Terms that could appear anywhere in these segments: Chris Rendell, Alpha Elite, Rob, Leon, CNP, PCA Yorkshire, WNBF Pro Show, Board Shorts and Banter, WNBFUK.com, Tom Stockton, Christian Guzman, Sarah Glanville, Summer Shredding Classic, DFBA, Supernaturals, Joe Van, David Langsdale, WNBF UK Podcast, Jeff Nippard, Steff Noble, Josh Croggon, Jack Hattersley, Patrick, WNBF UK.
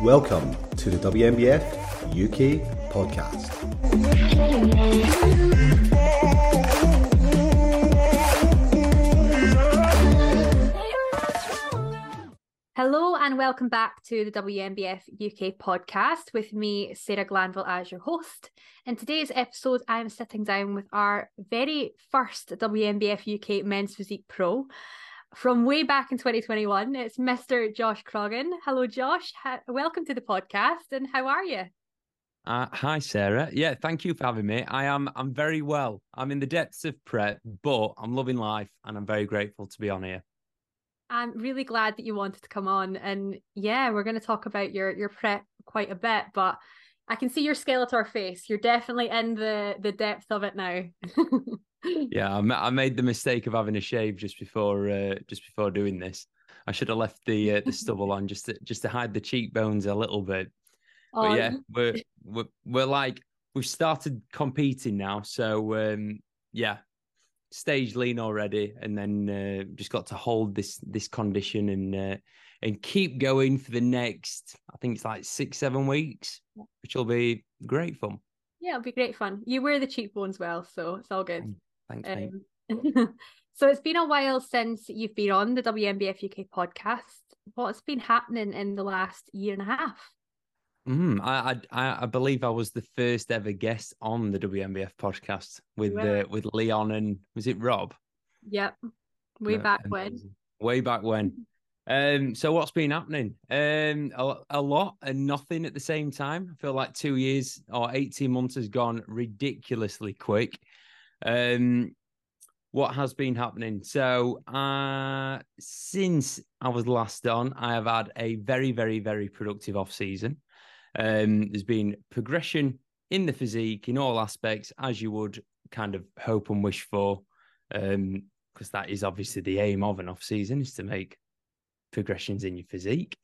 Welcome to the WNBF UK podcast. Hello and welcome back to the WNBF UK podcast with me, Sarah Glanville, as your host. In today's episode, I'm sitting down with our very first WNBF UK Men's Physique Pro. From way back in 2021, it's Mr. Josh Croggon. Hello, Josh. Welcome to the podcast. And how are you? Hi, Sarah. Yeah, thank you for having me. I'm very well. I'm in the depths of prep, but I'm loving life and I'm very grateful to be on here. I'm really glad that you wanted to come on. And yeah, we're going to talk about your prep quite a bit, but I can see your Skeletor face. You're definitely in the depth of it now. Yeah, I made the mistake of having a shave just before doing this. I should have left the stubble on just to hide the cheekbones a little bit. Oh. But yeah, we're like, we've started competing now, so yeah, stage lean already, and then just got to hold this condition and keep going for the next, I think it's like 6-7 weeks, which will be great fun. Yeah, it'll be great fun. You wear the cheekbones well, so it's all good. Thanks, mate. So it's been a while since you've been on the WNBF UK podcast. What's been happening in the last year and a half? I believe I was the first ever guest on the WNBF podcast with Leon and, was it Rob? Yep, way back when. So what's been happening? A lot and nothing at the same time. I feel like 2 years or 18 months has gone ridiculously quick. What has been happening? So since I was last on, I have had a very, very, very productive off season. There's been progression in the physique in all aspects, as you would kind of hope and wish for, because that is obviously the aim of an off season, is to make progressions in your physique.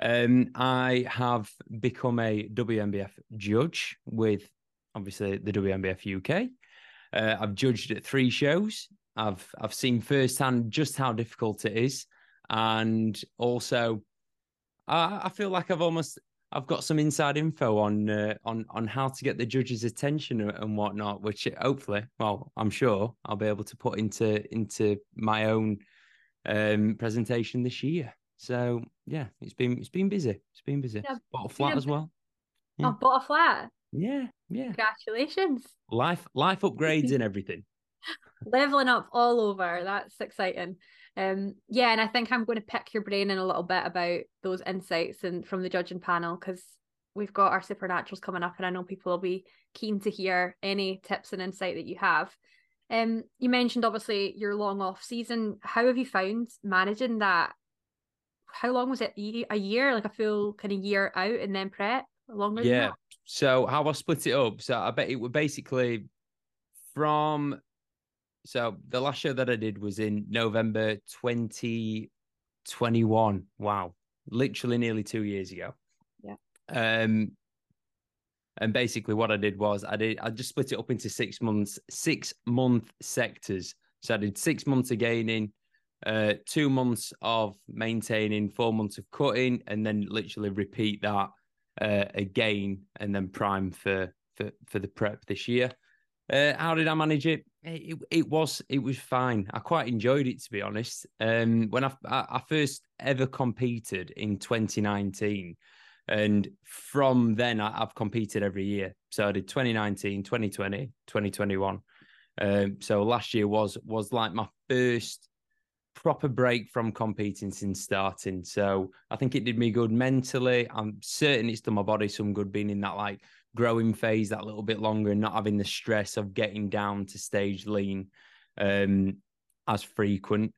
I have become a WNBF judge with obviously the WNBF UK. I've judged at 3 shows. I've seen firsthand just how difficult it is, and also I feel like I've got some inside info on how to get the judges' attention and whatnot, which hopefully, well, I'm sure I'll be able to put into my own presentation this year. So yeah, it's been busy. Yeah, bought a flat as well. Yeah. I've bought a flat. Yeah. Congratulations. Life upgrades and everything. Leveling up all over. That's exciting. Yeah, and I think I'm going to pick your brain in a little bit about those insights and from the judging panel, because we've got our Supernaturals coming up and I know people will be keen to hear any tips and insight that you have. You mentioned obviously your long off season. How have you found managing that? How long was it? A year, like a full kind of year out and then prep? Longer than that? So how I split it up. So I bet it would basically from... So the last show that I did was in November 2021. Wow. Literally nearly 2 years ago. Yeah. And basically what I did was I just split it up into 6-month sectors. So I did 6 months of gaining, 2 months of maintaining, 4 months of cutting, and then literally repeat that again, and then prime for the prep this year. How did I manage it? It was fine. I quite enjoyed it, to be honest. When I first ever competed in 2019, and from then I've competed every year. So I did 2019, 2020, 2021. So last year was like my first proper break from competing since starting. So I think it did me good mentally. I'm certain it's done my body some good, being in that like growing phase that little bit longer and not having the stress of getting down to stage lean as frequent.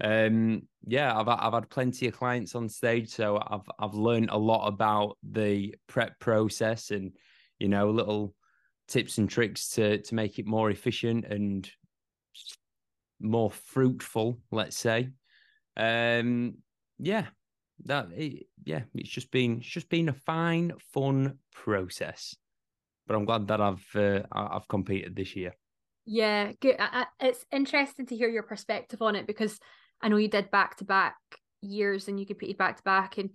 I've had plenty of clients on stage, so I've learned a lot about the prep process and, you know, little tips and tricks to make it more efficient and more fruitful, let's say. It's just been a fine, fun process, but I'm glad that I've competed this year. Yeah, good. It's interesting to hear your perspective on it, because I know you did back-to-back years and you competed back-to-back, and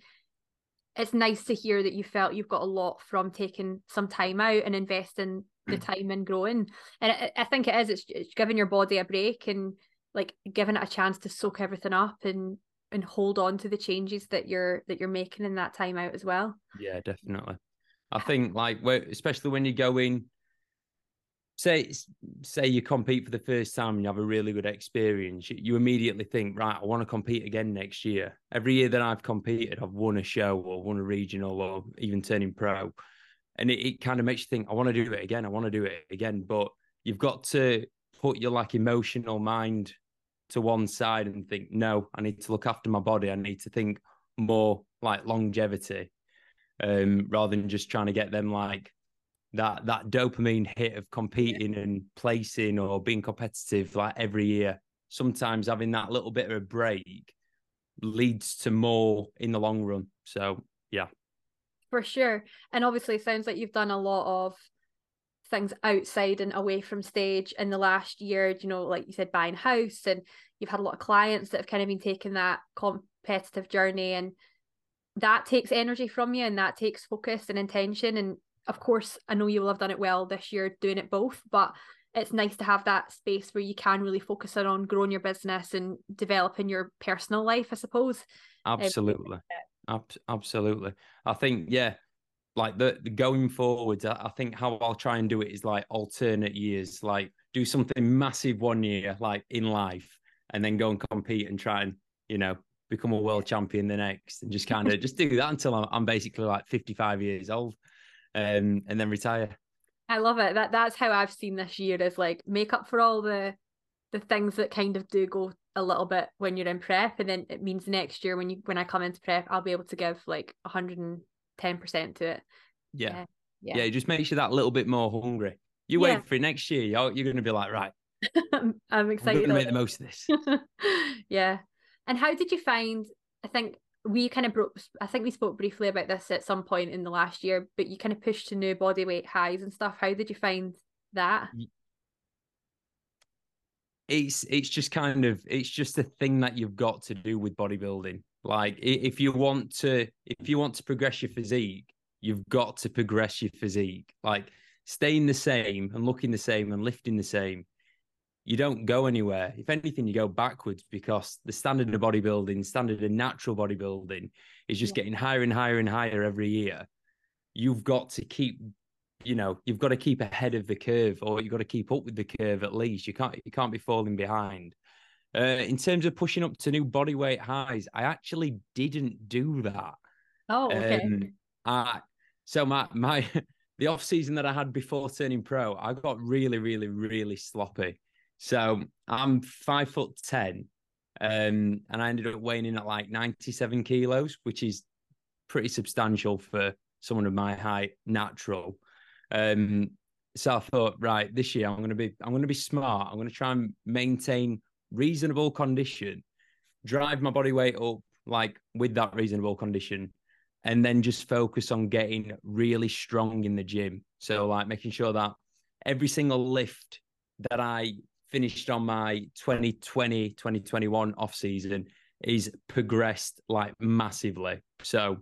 it's nice to hear that you felt you've got a lot from taking some time out and investing the time in growing. And I think it is, it's giving your body a break and like giving it a chance to soak everything up and hold on to the changes that you're making in that time out as well. Yeah, definitely. I think like, especially when you go in, say you compete for the first time and you have a really good experience, you immediately think, right, I want to compete again next year. Every year that I've competed, I've won a show or won a regional or even turning pro. And it kind of makes you think, I want to do it again. I want to do it again. But you've got to put your like emotional mind to one side and think, no, I need to look after my body. I need to think more like longevity, rather than just trying to get them like that dopamine hit of competing and placing or being competitive like every year. Sometimes having that little bit of a break leads to more in the long run. So, yeah. For sure. And obviously it sounds like you've done a lot of things outside and away from stage in the last year, you know, like you said, buying a house, and you've had a lot of clients that have kind of been taking that competitive journey, and that takes energy from you and that takes focus and intention. And of course, I know you will have done it well this year doing it both, but it's nice to have that space where you can really focus on growing your business and developing your personal life, I suppose. Absolutely. Absolutely. I think, yeah, like the going forwards, I think how I'll try and do it is like alternate years, like do something massive one year, like in life, and then go and compete and try and, you know, become a world champion the next, and just kind of just do that until I'm basically like 55 years old, and then retire. I love it. That's how I've seen this year, is like make up for all the things that kind of do go a little bit when you're in prep, and then it means next year when I come into prep, I'll be able to give like 110% to it. Yeah, it just makes you that little bit more hungry. You wait for next year, you're going to be like, right, I'm excited to make the most of this. Yeah. And how did you find? I think we spoke briefly about this at some point in the last year, but you kind of pushed to new body weight highs and stuff. How did you find that? It's just a thing that you've got to do with bodybuilding. Like if you want to progress your physique, you've got to progress your physique. Like staying the same and looking the same and lifting the same, you don't go anywhere. If anything, you go backwards, because the standard of bodybuilding, standard of natural bodybuilding is just getting higher and higher and higher every year. You've got to keep ahead of the curve, or you've got to keep up with the curve at least. You can't be falling behind. In terms of pushing up to new body weight highs, I actually didn't do that. Oh, okay. So the off season that I had before turning pro, I got really, really, really sloppy. So I'm 5'10", and I ended up weighing in at like 97 kilos, which is pretty substantial for someone of my height, natural. So I thought, right, this year I'm going to be smart. I'm going to try and maintain reasonable condition, drive my body weight up, like with that reasonable condition, and then just focus on getting really strong in the gym. So like making sure that every single lift that I finished on my 2020, 2021 off season is progressed like massively. So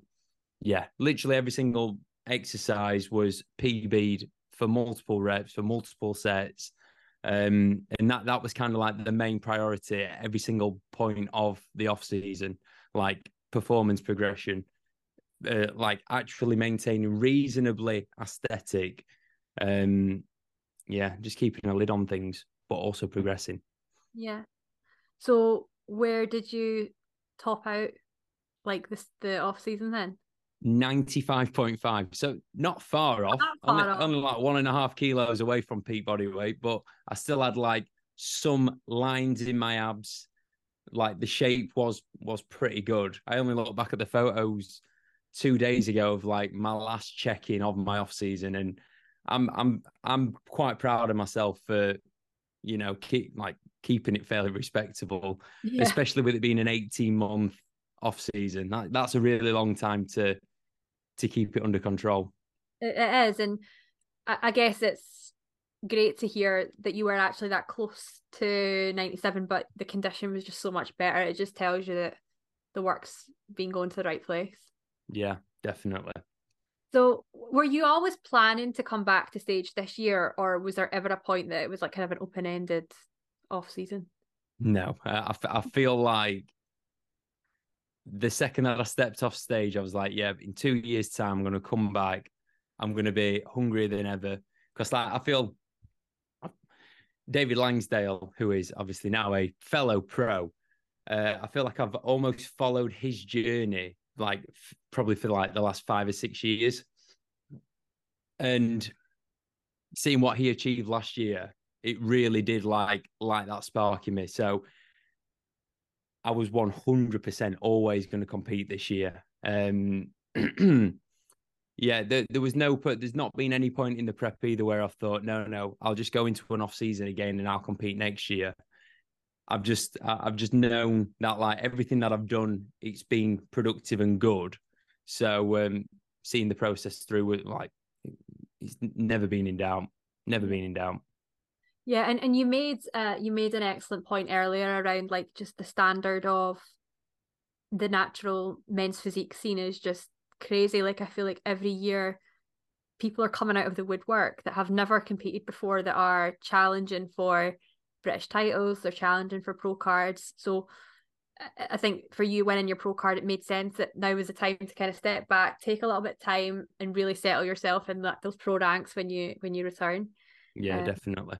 yeah, literally every single exercise was PB'd for multiple reps, for multiple sets. And that was kind of like the main priority at every single point of the off season, like performance progression, like actually maintaining reasonably aesthetic. Just keeping a lid on things, but also progressing. Yeah. So where did you top out like the off season then? 95.5. So not far off. Only like 1.5 kilos away from peak body weight, but I still had like some lines in my abs. Like the shape was pretty good. I only looked back at the photos 2 days ago of like my last check-in of my off season, and I'm quite proud of myself for, you know, keeping it fairly respectable, especially with it being an 18-month off season. That's a really long time to keep it under control. It is, and I guess it's great to hear that you were actually that close to 97, but the condition was just so much better. It just tells you that the work's been going to the right place. Yeah, definitely. So were you always planning to come back to stage this year, or was there ever a point that it was like kind of an open-ended off-season? No, I feel like the second that I stepped off stage, I was like, yeah, in 2 years' time, I'm going to come back. I'm going to be hungrier than ever. Because like, I feel David Langsdale, who is obviously now a fellow pro, I feel like I've almost followed his journey, like probably for like the last 5 or 6 years. And seeing what he achieved last year, it really did like that spark in me. So I was 100% always going to compete this year. Yeah, there was no, there's not been any point in the prep either where I've thought, no, I'll just go into an off season again and I'll compete next year. I've just known that like everything that I've done, it's been productive and good. So seeing the process through was like, it's never been in doubt, never been in doubt. Yeah, and you made an excellent point earlier around like just the standard of the natural men's physique scene is just crazy. Like I feel like every year people are coming out of the woodwork that have never competed before, that are challenging for British titles, they're challenging for pro cards. So I think for you winning your pro card, it made sense that now was the time to kind of step back, take a little bit of time and really settle yourself in those pro ranks when you return. Yeah, definitely.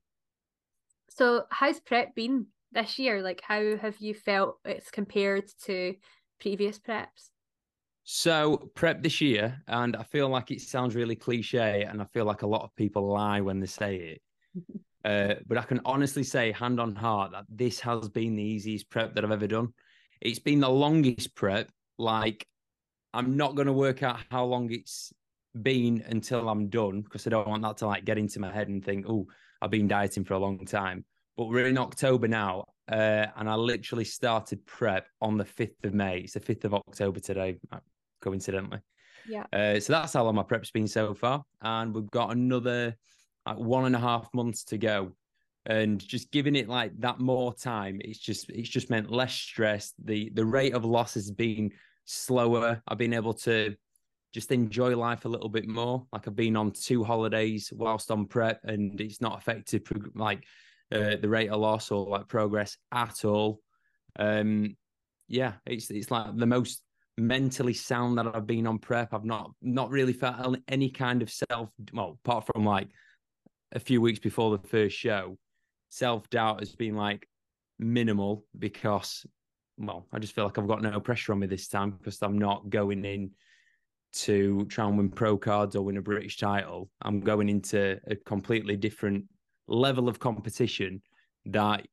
So how's prep been this year? Like, how have you felt it's compared to previous preps? So prep this year, and I feel like it sounds really cliche, and I feel like a lot of people lie when they say it. But I can honestly say, hand on heart, that this has been the easiest prep that I've ever done. It's been the longest prep. Like, I'm not going to work out how long it's been until I'm done, because I don't want that to like get into my head and think, oh, I've been dieting for a long time. But we're in October now, and I literally started prep on the 5th of May. It's the 5th of October today, coincidentally. Yeah. So that's how long my prep's been so far. And we've got another 1.5 months to go. And just giving it like that more time, it's just meant less stress. The rate of loss has been slower. I've been able to just enjoy life a little bit more. Like I've been on 2 holidays whilst on prep, and it's not affected like the rate of loss or like progress at all. Yeah, it's like the most mentally sound that I've been on prep. I've not really felt any kind of apart from like a few weeks before the first show, self-doubt has been like minimal because, well, I just feel like I've got no pressure on me this time because I'm not going in to try and win pro cards or win a British title. I'm going into a completely different level of competition that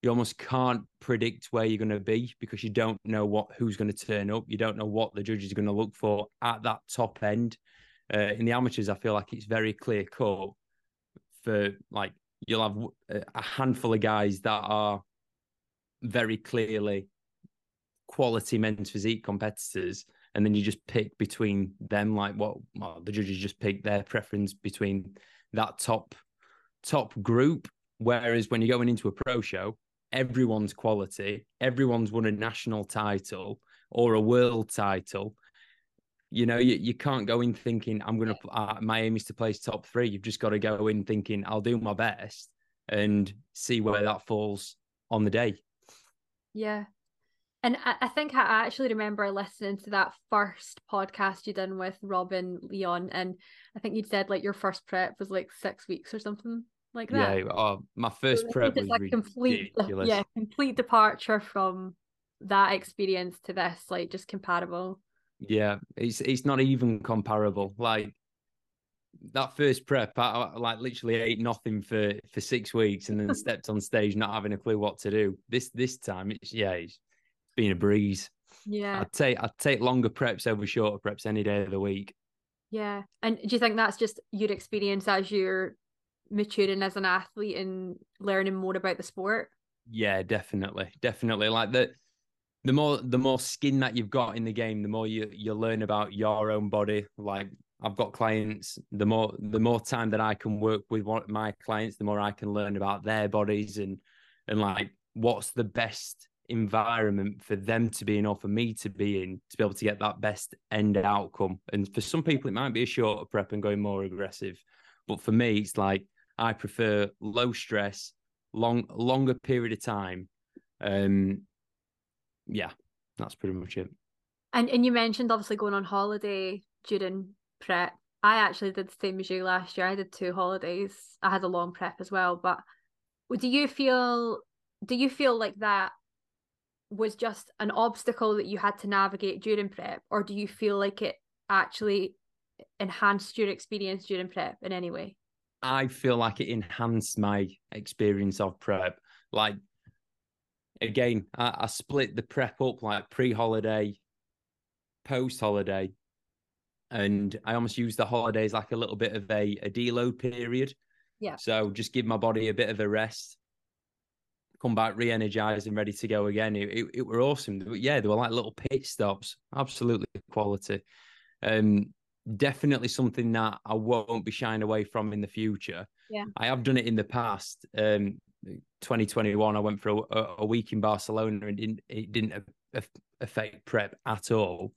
you almost can't predict where you're going to be because you don't know who's going to turn up. You don't know what the judges are going to look for at that top end. In the amateurs, I feel like it's very clear cut for like, you'll have a handful of guys that are very clearly quality men's physique competitors. And then you just pick between them, like the judges just pick their preference between that top group. Whereas when you're going into a pro show, everyone's quality, everyone's won a national title or a world title. You know, you can't go in thinking my aim is to place top 3. You've just got to go in thinking I'll do my best and see where that falls on the day. Yeah. And I think I actually remember listening to that first podcast you done with Rob and Leon, and I think you'd said like your first prep was like 6 weeks or something like that. Yeah, my first prep was like ridiculous. Complete departure from that experience to this, like just comparable. Yeah, it's not even comparable. Like that first prep, I like literally ate nothing for 6 weeks, and then stepped on stage not having a clue what to do. This time, it's been a breeze. Yeah, I'd take longer preps over shorter preps any day of the week. Yeah. And do you think that's just your experience as you're maturing as an athlete and learning more about the sport? Yeah, definitely. Like the more skin that you've got in the game, the more you learn about your own body. Like I've got clients, the more time that I can work with my clients, the more I can learn about their bodies and like what's the best environment for them to be in or for me to be in to be able to get that best end outcome. And for some people, it might be a shorter prep and going more aggressive. But for me, it's like I prefer low stress, longer period of time. Yeah, that's pretty much it. And you mentioned obviously going on holiday during prep. I actually did the same as you last year. I did 2 holidays. I had a long prep as well. But do you feel like that was just an obstacle that you had to navigate during prep, or do you feel like it actually enhanced your experience during prep in any way? I feel like it enhanced my experience of prep. Like, again, I split the prep up like pre-holiday, post-holiday, and I almost use the holidays like a little bit of a deload period. Yeah. So just give my body a bit of a rest, come back re-energized and ready to go again. It were awesome. But yeah, they were like little pit stops. Absolutely quality. Definitely something that I won't be shying away from in the future. Yeah. I have done it in the past. 2021, I went for a week in Barcelona and it didn't affect prep at all,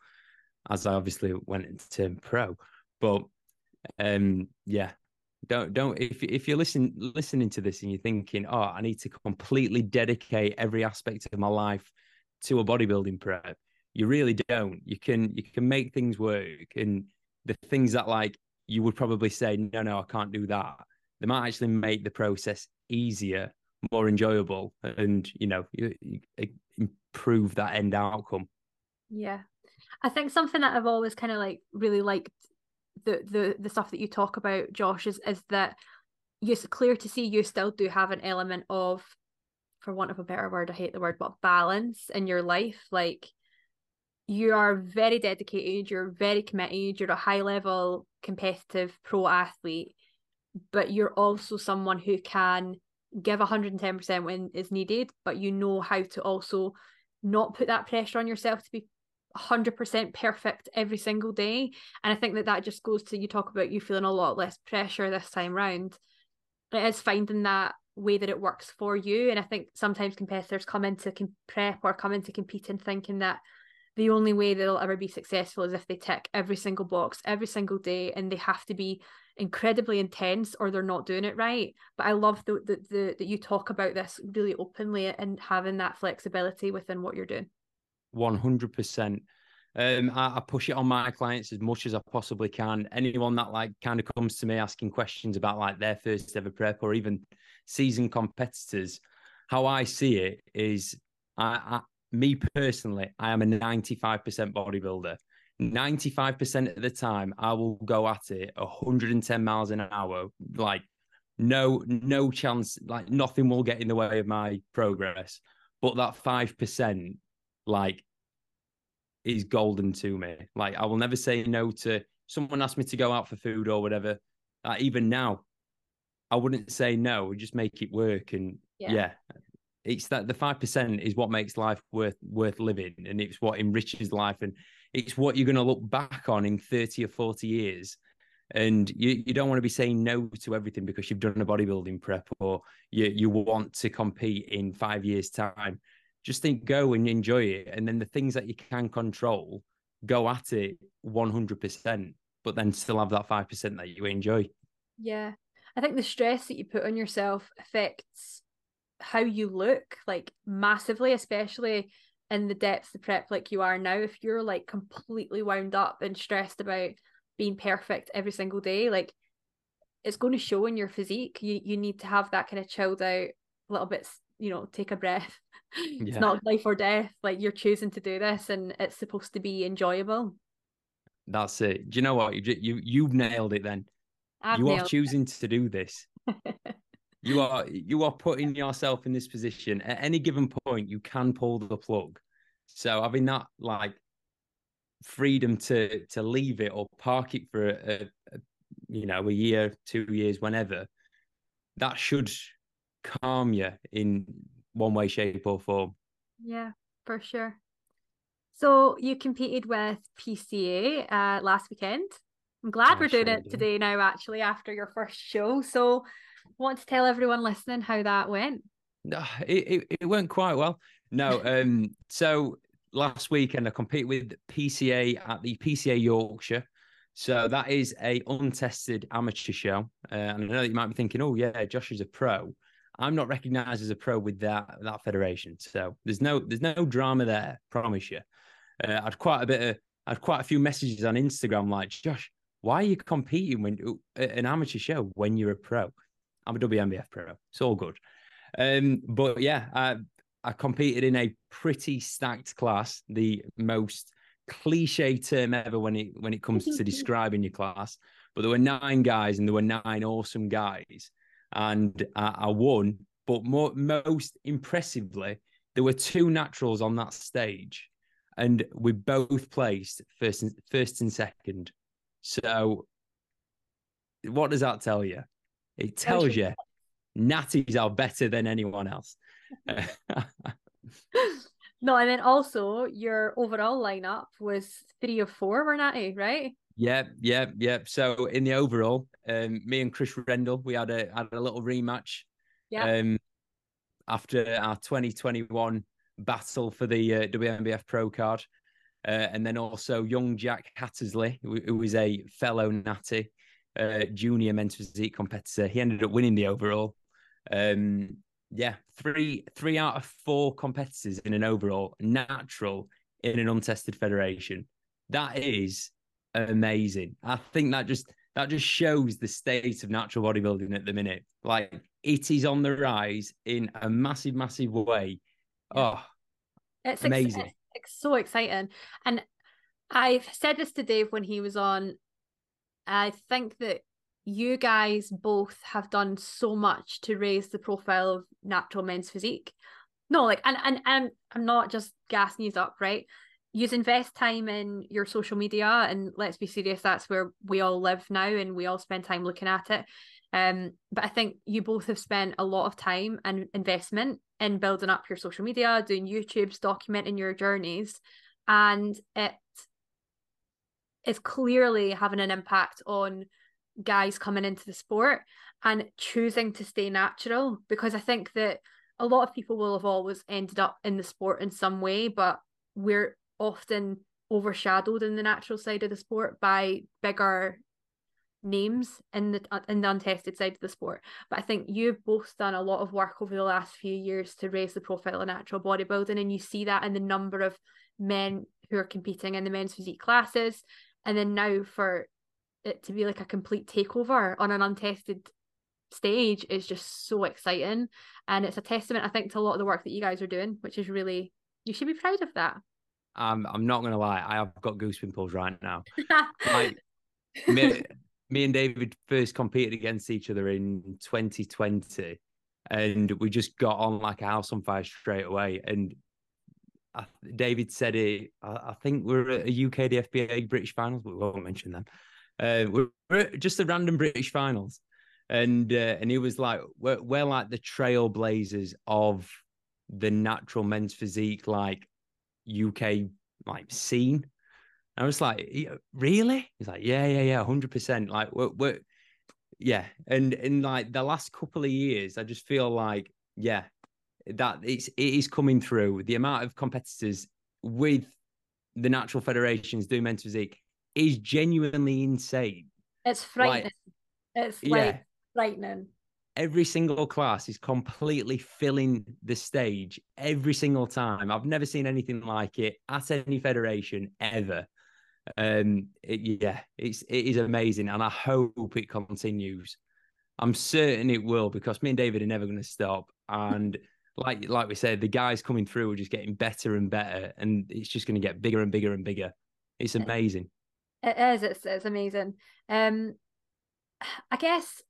as I obviously went into pro. But yeah, don't if you're listening to this and you're thinking, oh, I need to completely dedicate every aspect of my life to a bodybuilding prep, you really don't. You can make things work, and the things that like you would probably say, no, I can't do that, they might actually make the process easier, more enjoyable, and you improve that end outcome. Yeah, I think something that I've always kind of like really liked the stuff that you talk about, Josh, is that it's clear to see you still do have an element of, for want of a better word, I hate the word, but balance in your life. Like, you are very dedicated, you're very committed, you're a high level competitive pro athlete, but you're also someone who can give 110% when is needed, but you know how to also not put that pressure on yourself to be 100% perfect every single day. And I think that just goes to, you talk about you feeling a lot less pressure this time round. It is finding that way that it works for you. And I think sometimes competitors come into prep or come into competing thinking that the only way they'll ever be successful is if they tick every single box every single day, and they have to be incredibly intense or they're not doing it right. But I love that you talk about this really openly and having that flexibility within what you're doing. 100%. I push it on my clients as much as I possibly can. Anyone that like kind of comes to me asking questions about like their first ever prep or even seasoned competitors, how I see it is, me personally, I am a 95% bodybuilder. 95% of the time, I will go at it 110 miles an hour. Like, no chance, like nothing will get in the way of my progress. But that 5%, like, is golden to me. Like, I will never say no to someone asked me to go out for food or whatever. Even now, I wouldn't say no. Just make it work. And yeah. It's that the 5% is what makes life worth living, and it's what enriches life, and it's what you're going to look back on in 30 or 40 years. And you don't want to be saying no to everything because you've done a bodybuilding prep or you want to compete in 5 years' time. Just think, go and enjoy it. And then the things that you can control, go at it 100%, but then still have that 5% that you enjoy. Yeah. I think the stress that you put on yourself affects how you look, like, massively, especially in the depths of prep like you are now. If you're like completely wound up and stressed about being perfect every single day, like, it's going to show in your physique. You need to have that kind of chilled out, a little bit, take a breath. Yeah. It's not life or death. Like, you're choosing to do this and it's supposed to be enjoyable. That's it. Do you know what? You've nailed it then. You are choosing to do this. You are putting yourself in this position. At any given point, you can pull the plug. So having that like freedom to leave it or park it for a year, 2 years, whenever, that should calm you in one way, shape, or form. Yeah, for sure. So you competed with PCA last weekend. I'm glad we're doing it today now, actually, after your first show. So want to tell everyone listening how that went? It went quite well. No, so last weekend I competed with PCA at the PCA Yorkshire. So that is a untested amateur show. And I know that you might be thinking, oh yeah, Josh is a pro. I'm not recognised as a pro with that federation. So there's no drama there, promise you. I had quite a few messages on Instagram like, Josh, why are you competing at an amateur show when you're a pro? I'm a WNBF pro. It's all good. But yeah, I competed in a pretty stacked class, the most cliche term ever when it comes to describing your class. But there were 9 guys and there were 9 awesome guys. And I won. But most impressively, there were 2 naturals on that stage. And we both placed first and second. So what does that tell you? It tells you natties are better than anyone else. No, and then also your overall lineup was 3 of 4 were natty, right? Yep. So in the overall, me and Chris Rendell, we had a little rematch. Yeah. After our 2021 battle for the WNBF Pro card, and then also young Jack Hattersley, who is a fellow natty, junior men's physique competitor. He ended up winning the overall. Yeah, three out of 4 competitors in an overall natural in an untested federation. That is amazing. I think that just shows the state of natural bodybuilding at the minute. Like, it is on the rise in a massive, massive way. Oh, it's amazing. It's so exciting. And I've said this to Dave when he was on. I think that you guys both have done so much to raise the profile of natural men's physique. No, like, and I'm not just gassing you up, right? You invest time in your social media, and let's be serious, that's where we all live now and we all spend time looking at it. But I think you both have spent a lot of time and investment in building up your social media, doing YouTubes, documenting your journeys, and it is clearly having an impact on guys coming into the sport and choosing to stay natural, because I think that a lot of people will have always ended up in the sport in some way, but we're often overshadowed in the natural side of the sport by bigger names in the untested side of the sport. But I think you've both done a lot of work over the last few years to raise the profile of natural bodybuilding, and you see that in the number of men who are competing in the men's physique classes, and then now for it to be like a complete takeover on an untested stage is just so exciting. And it's a testament, I think, to a lot of the work that you guys are doing, which is really, you should be proud of that. I'm not going to lie, I have got goose pimples right now. Like, me and David first competed against each other in 2020, and we just got on like a house on fire straight away. And David said it, I think we're at a UK DFBA British finals, but we won't mention them. We're at just the random British finals. And he was like, we're like the trailblazers of the natural men's physique, like, UK like scene. I was like, really? He's like, yeah, 100%. Like, we're yeah. And in like the last couple of years, I just feel like, yeah, that it is coming through. The amount of competitors with the natural federations doing men's physique is genuinely insane. It's frightening. Like, it's like, yeah, frightening. Every single class is completely filling the stage every single time. I've never seen anything like it at any federation ever. It is amazing, and I hope it continues. I'm certain it will, because me and David are never going to stop. And like we said, the guys coming through are just getting better and better, and it's just going to get bigger and bigger and bigger. It's amazing. It is. It's amazing. I guess,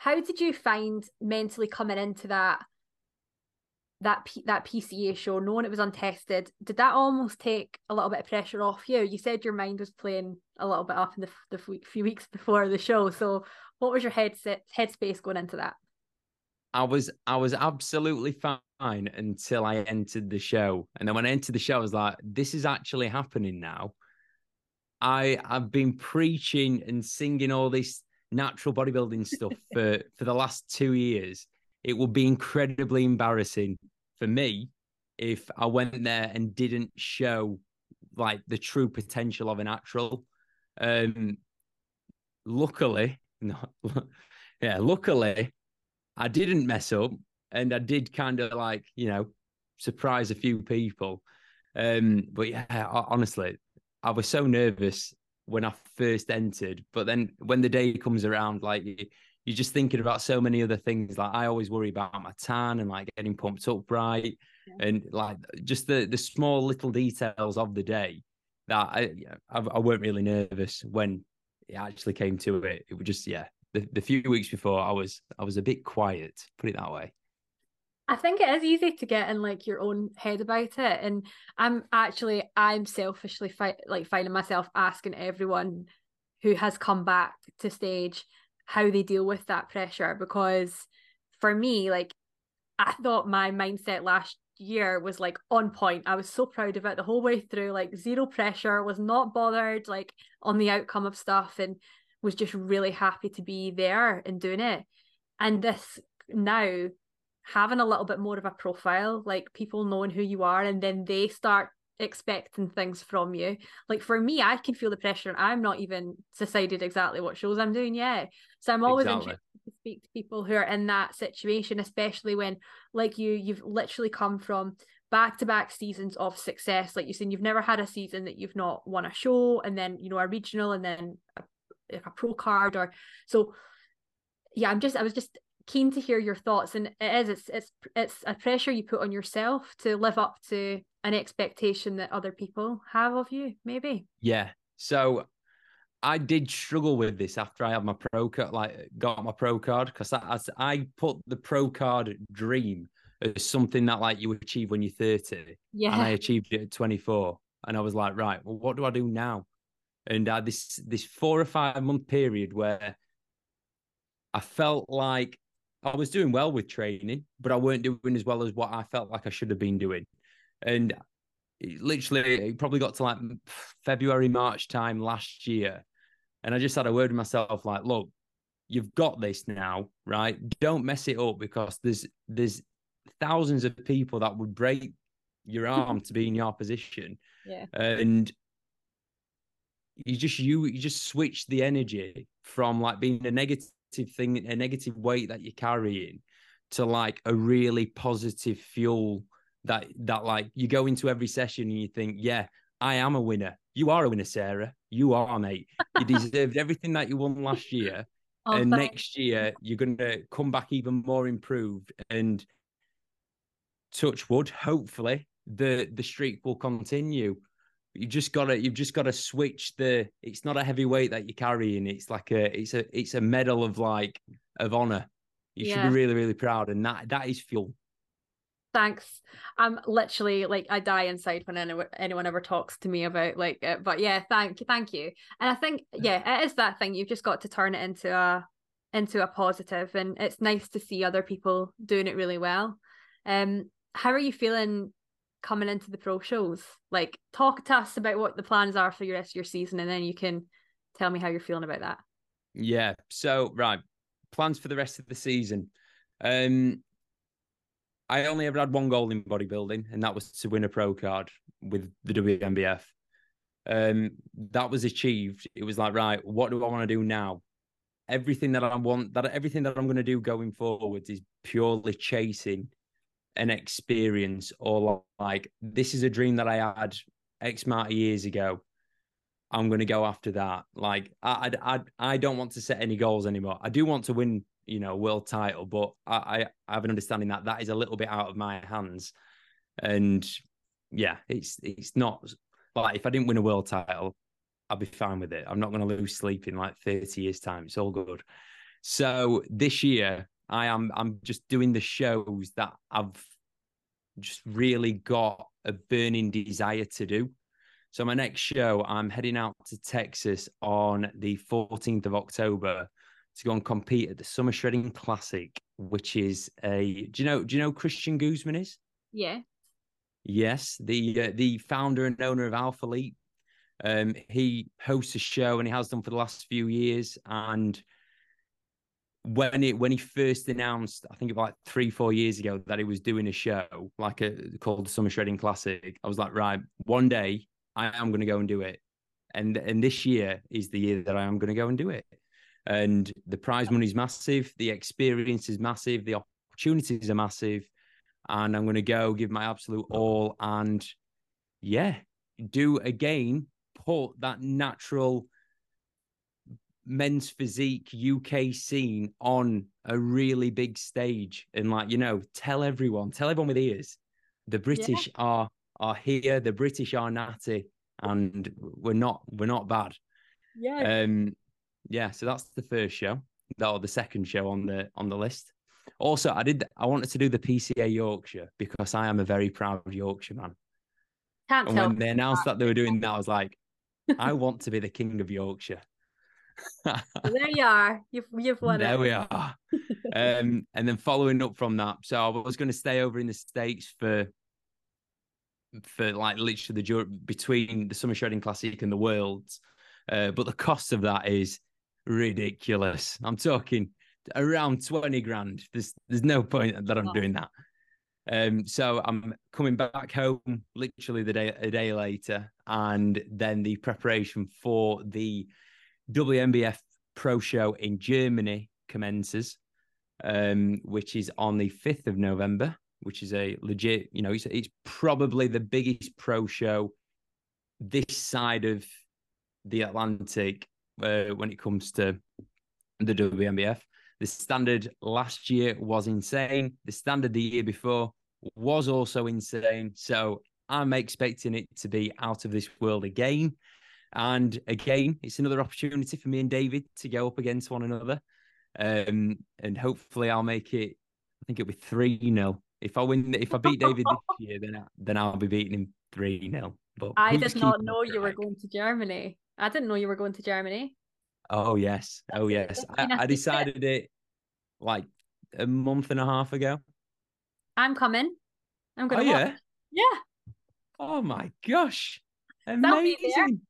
how did you find mentally coming into that PCA show, knowing it was untested? Did that almost take a little bit of pressure off you? You said your mind was playing a little bit up in the few weeks before the show. So what was your headspace going into that? I was absolutely fine until I entered the show. And then when I entered the show, I was like, this is actually happening now. I've been preaching and singing all this natural bodybuilding stuff for the last 2 years, It would be incredibly embarrassing for me if I went there and didn't show like the true potential of a natural. Luckily, I didn't mess up, and I did kind of like, you know, surprise a few people. But yeah, honestly, I was so nervous when I first entered, but then when the day comes around, like you're just thinking about so many other things. Like I always worry about my tan and like getting pumped up right. Yeah. And like just the small little details of the day that I weren't really nervous when it actually came to it. It was just, yeah, the few weeks before I was a bit quiet, put it that way. I think it is easy to get in like your own head about it. And I'm selfishly finding myself asking everyone who has come back to stage how they deal with that pressure. Because for me, like, I thought my mindset last year was like on point. I was so proud of it the whole way through, like zero pressure, was not bothered like on the outcome of stuff, and was just really happy to be there and doing it. And this now, having a little bit more of a profile, like people knowing who you are, and then they start expecting things from you. Like for me, I can feel the pressure, and I'm not even decided exactly what shows I'm doing yet. So I'm always interested to speak to people who are in that situation, especially when, like you've literally come from back-to-back seasons of success. Like you said, you've never had a season that you've not won a show, and then, you know, a regional, and then a pro card. Or so, yeah, I was just keen to hear your thoughts. And it's a pressure you put on yourself to live up to an expectation that other people have of you, maybe. Yeah, so I did struggle with this after I had my pro card, like got my pro card, because I put the pro card dream as something that like you achieve when you're 30. Yeah. And I achieved it at 24, and I was like, right, well, what do I do now? And this 4 or 5 month period where I felt like I was doing well with training, but I weren't doing as well as what I felt like I should have been doing. And it probably got to like February, March time last year. And I just had a word with myself, like, look, you've got this now, right? Don't mess it up, because there's thousands of people that would break your arm to be in your position. Yeah. And you just switch the energy from like being a negative thing, a negative weight that you're carrying, to like a really positive fuel that like you go into every session and you think, yeah, I am a winner. You are a winner, Sarah. You are, mate. You deserved everything that you won last year. And next year you're going to come back even more improved, and touch wood, hopefully the streak will continue. You've just got to switch it's not a heavy weight that you're carrying. It's like it's a medal of honor. You should be really, really proud. And that is fuel. Thanks. I'm literally like, I die inside when anyone ever talks to me about like it. But yeah, thank you. And I think, yeah, it is that thing. You've just got to turn it into a positive, and it's nice to see other people doing it really well. How are you feeling coming into the pro shows? Like, talk to us about what the plans are for your rest of your season, and then you can tell me how you're feeling about that. Yeah, so right, plans for the rest of the season. I only ever had one goal in bodybuilding, and that was to win a pro card with the WNBF. That was achieved. It was like, right, what do I want to do now? Everything that I want, everything that I'm going to do going forwards is purely chasing an experience, or like, this is a dream that I had X amount of years ago. I'm going to go after that. Like I don't want to set any goals anymore. I do want to win, you know, a world title, but I have an understanding that is a little bit out of my hands. And yeah, it's not like, if I didn't win a world title, I'd be fine with it. I'm not going to lose sleep in like 30 years time. It's all good. So this year, I'm just doing the shows that I've just really got a burning desire to do. So my next show, I'm heading out to Texas on the 14th of October to go and compete at the Summer Shredding Classic, which is do you know Christian Guzman is? Yeah. Yes, the founder and owner of Alpha Elite. He hosts a show, and he has done for the last few years, and when he first announced, I think about 3-4 years ago, that he was doing a show like called the Summer Shredding Classic, I was like, right, one day I am going to go and do it. And this year is the year that I am going to go and do it. And the prize money is massive. The experience is massive. The opportunities are massive. And I'm going to go give my absolute all and, yeah, do again, put that natural men's physique UK scene on a really big stage and, like, you know, tell everyone with ears, the British are here, the British are natty, and we're not bad. Yeah. So that's the first show, or the second show on the list. Also, I wanted to do the PCA Yorkshire because I am a very proud Yorkshire man. Can't tell. When they announced that they were doing that, I was like, I want to be the king of Yorkshire. So there you are. You've won there it. There we are. And then following up from that, so I was going to stay over in the States for like literally between the Summer Shredding Classic and the Worlds. But the cost of that is ridiculous. I'm talking around 20 grand. There's no point that I'm doing that. So I'm coming back home literally a day later, and then the preparation for the WNBF Pro Show in Germany commences, which is on the 5th of November, which is a legit, you know, it's probably the biggest pro show this side of the Atlantic when it comes to the WNBF. The standard last year was insane. The standard the year before was also insane. So I'm expecting it to be out of this world again. And again, it's another opportunity for me and David to go up against one another. And hopefully I'll make it, I think it'll be 3-0. If I beat David this year, then I'll be beating him 3-0. But I did not know you were going to Germany. I didn't know you were going to Germany. Oh, yes. Oh, yes. I decided it like a month and a half ago. I'm coming. I'm going to watch. Yeah. Oh, my gosh. Amazing.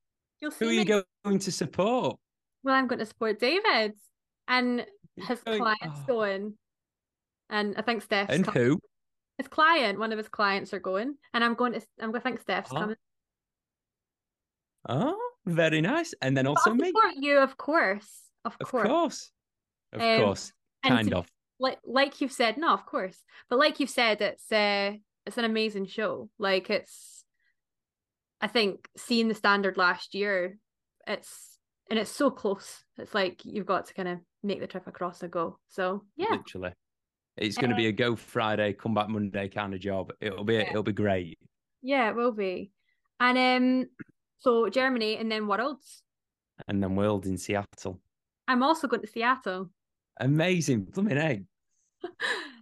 You'll see. Who are you going to support? Well, I'm going to support David and his clients going. And I think Steph's and coming. Who? His client. One of his clients are going. And I think Steph's coming. Oh. Very nice. And then also me. You, of course. Kind of. Like you've said, no, of course. But like you've said, it's an amazing show. Like I think seeing the standard last year, it's so close. It's like you've got to kind of make the trip across and go. So yeah. Literally. It's going to be a go Friday, come back Monday kind of job. It'll be great. Yeah, it will be. And so Germany and then Worlds. And then Worlds in Seattle. I'm also going to Seattle. Amazing. Blooming egg.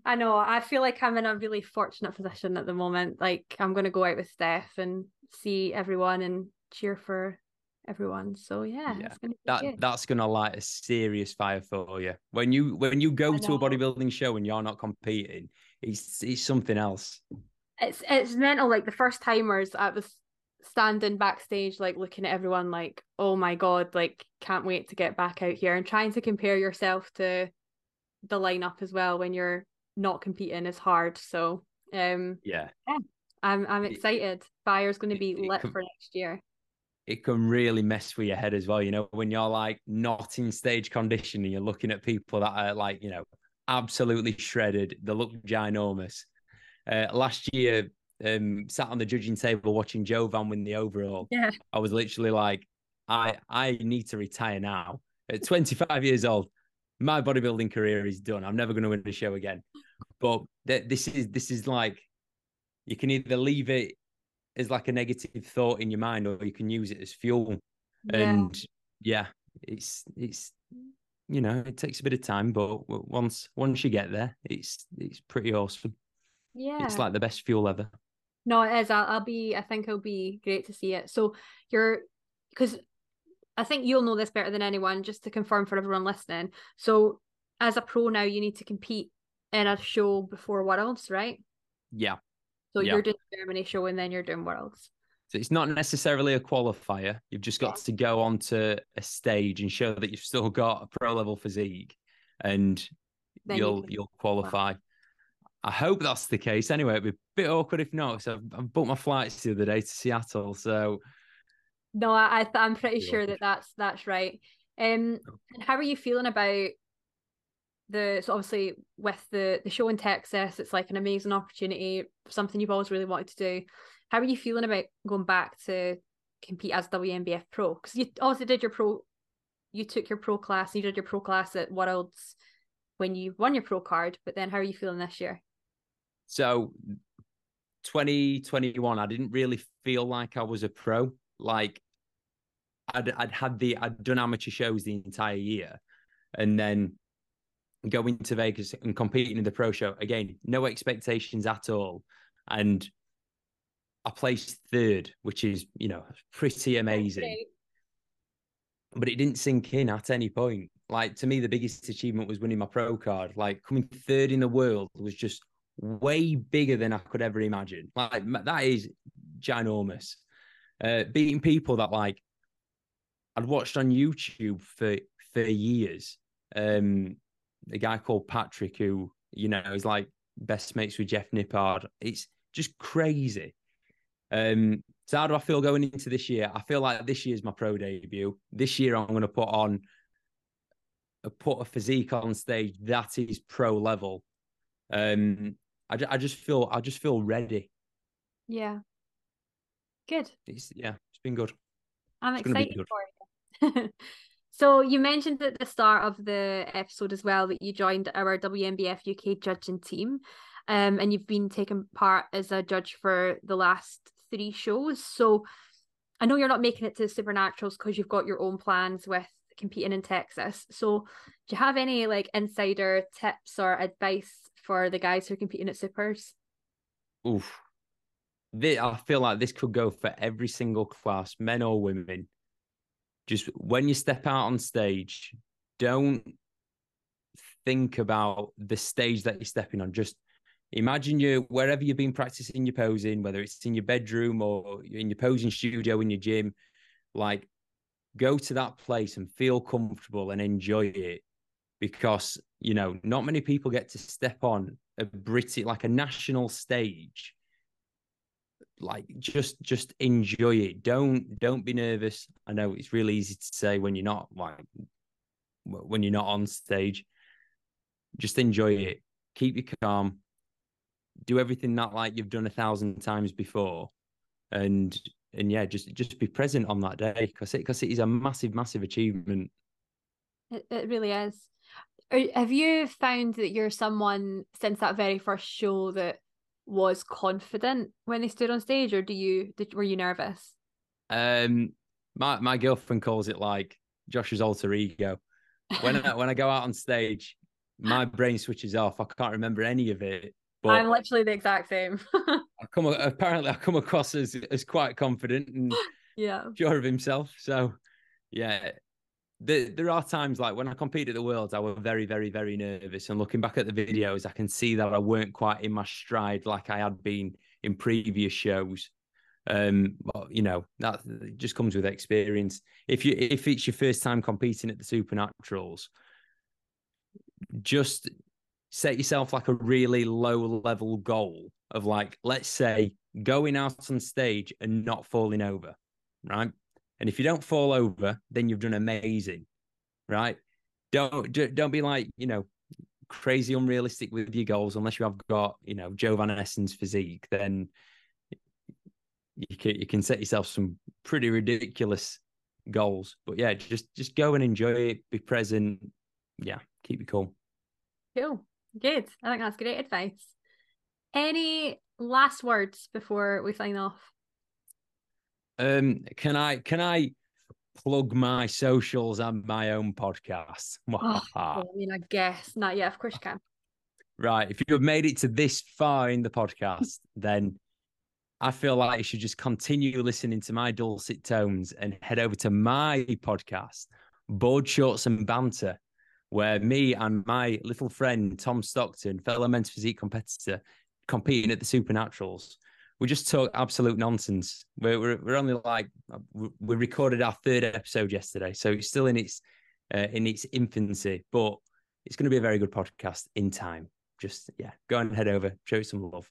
I know. I feel like I'm in a really fortunate position at the moment. Like, I'm going to go out with Steff and see everyone and cheer for everyone. So yeah. It's going to be good. That's going to light a serious fire for you. When you go to a bodybuilding show and you're not competing, it's something else. It's mental. Like the first timers, I was standing backstage like looking at everyone like, oh my god, like can't wait to get back out here, and trying to compare yourself to the lineup as well when you're not competing is hard. So I'm excited. Fire's going to be lit for next year. It can really mess with your head as well, you know, when you're like not in stage condition and you're looking at people that are like, you know, absolutely shredded, they look ginormous. Last year, sat on the judging table watching Joe Van win the overall. Yeah. I was literally like, I need to retire now. At 25 years old, my bodybuilding career is done. I'm never going to win a show again. But this is like, you can either leave it as like a negative thought in your mind, or you can use it as fuel. Yeah. And yeah, it's you know, it takes a bit of time, but once you get there, it's pretty awesome. Yeah, it's like the best fuel ever. No, it is. I think it'll be great to see it. So because I think you'll know this better than anyone, just to confirm for everyone listening. So as a pro now, you need to compete in a show before Worlds, right? Yeah. So you're doing the Germany show and then you're doing Worlds. So it's not necessarily a qualifier. You've just got to go onto a stage and show that you've still got a pro level physique. and you'll qualify. I hope that's the case. Anyway, it'd be a bit awkward if not. So I booked my flights the other day to Seattle. So no, I'm pretty sure that's right. And how are you feeling about the? So obviously, with the show in Texas, it's like an amazing opportunity, something you've always really wanted to do. How are you feeling about going back to compete as WNBF Pro? Because you also did your pro, you took your pro class, and you did your pro class at Worlds when you won your pro card. But then, how are you feeling this year? So 2021, I didn't really feel like I was a pro. Like I'd done amateur shows the entire year, and then going to Vegas and competing in the pro show again, no expectations at all. And I placed third, which is, you know, pretty amazing, but it didn't sink in at any point. Like, to me, the biggest achievement was winning my pro card. Like, coming third in the world was just way bigger than I could ever imagine. Like, that is ginormous. Beating people that, like, I'd watched on YouTube for years. A guy called Patrick, who, you know, is like best mates with Jeff Nippard. It's just crazy. So how do I feel going into this year? I feel like this year's my pro debut. This year I'm going to put a physique on stage that is pro level. I just feel ready. Yeah. Good. It's been good. I'm excited for you. So you mentioned at the start of the episode as well that you joined our WNBF UK judging team, and you've been taking part as a judge for the last 3 shows. So I know you're not making it to Supernaturals because you've got your own plans with competing in Texas. So do you have any like insider tips or advice for the guys who are competing at Supers? Oof. I feel like this could go for every single class, men or women. Just when you step out on stage, don't think about the stage that you're stepping on. Just imagine you, wherever you've been practicing your posing, whether it's in your bedroom or in your posing studio, in your gym, like, go to that place and feel comfortable and enjoy it, because, you know, not many people get to step on a national stage. Like, just enjoy it. Don't be nervous. I know it's really easy to say when you're not on stage. Just enjoy it. Keep your calm. Do everything that, like, you've done 1,000 times before, and yeah, just be present on that day, because it is a massive achievement. It really is. Have you found that you're someone since that very first show that was confident when they stood on stage, or were you nervous? My girlfriend calls it like Josh's alter ego. When I go out on stage, my brain switches off. I can't remember any of it. But I'm literally the exact same. I come across as quite confident and sure of himself. So yeah, there are times, like when I competed at the Worlds, I was very, very, very nervous. And looking back at the videos, I can see that I weren't quite in my stride like I had been in previous shows. But you know, that just comes with experience. If it's your first time competing at the Supernaturals, just set yourself like a really low level goal of, like, let's say going out on stage and not falling over, right? And if you don't fall over, then you've done amazing, right? Don't be, like, you know, crazy unrealistic with your goals. Unless you have got, you know, Joe Van physique, then you can set yourself some pretty ridiculous goals. But yeah, just go and enjoy it. Be present. Yeah, keep it cool. Cool, good. I think that's great advice. Any last words before we sign off? Can I plug my socials and my own podcast? Oh, I mean, I guess not yet. Of course you can. Right. If you have made it to this far in the podcast, then I feel like you should just continue listening to my dulcet tones and head over to my podcast, Board Shorts and Banter, where me and my little friend, Tom Stockton, fellow men's physique competitor, competing at the Supernaturals. We just talk absolute nonsense. We're only like, we recorded our 3rd episode yesterday, so it's still in its infancy. But it's going to be a very good podcast in time. Just, yeah, go and head over, show some love.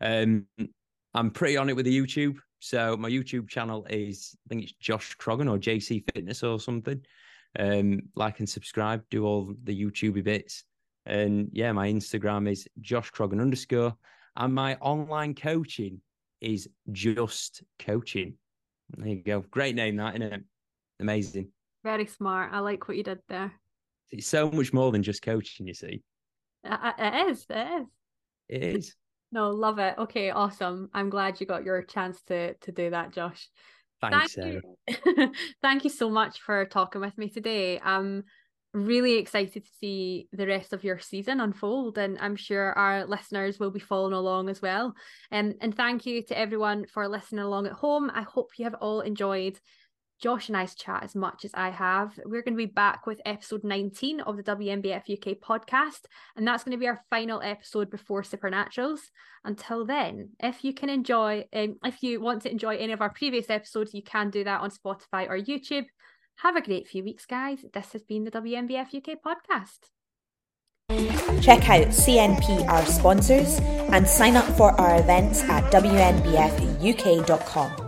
I'm pretty on it with the YouTube. So my YouTube channel is, I think it's Josh Croggon or JC Fitness or something. Like and subscribe, do all the YouTubey bits. And yeah, my Instagram is Josh Croggon _. And my online coaching is Just Coaching. There you go. Great name, that, isn't it? Amazing. Very smart. I like what you did there. It's so much more than just coaching, you see. It is. It is. It is. No, love it. Okay, awesome. I'm glad you got your chance to do that, Josh. Thanks, Sarah. Thank you so much for talking with me today. I'm really excited to see the rest of your season unfold, and I'm sure our listeners will be following along as well. And thank you to everyone for listening along at home. I hope you have all enjoyed Josh and I's chat as much as I have. We're going to be back with episode 19 of the WNBF UK podcast, and that's going to be our final episode before Supernaturals. Until then, if you want to enjoy any of our previous episodes, you can do that on Spotify or YouTube. Have a great few weeks, guys. This has been the WNBF UK podcast. Check out CNP, our sponsors, and sign up for our events at WNBFUK.com.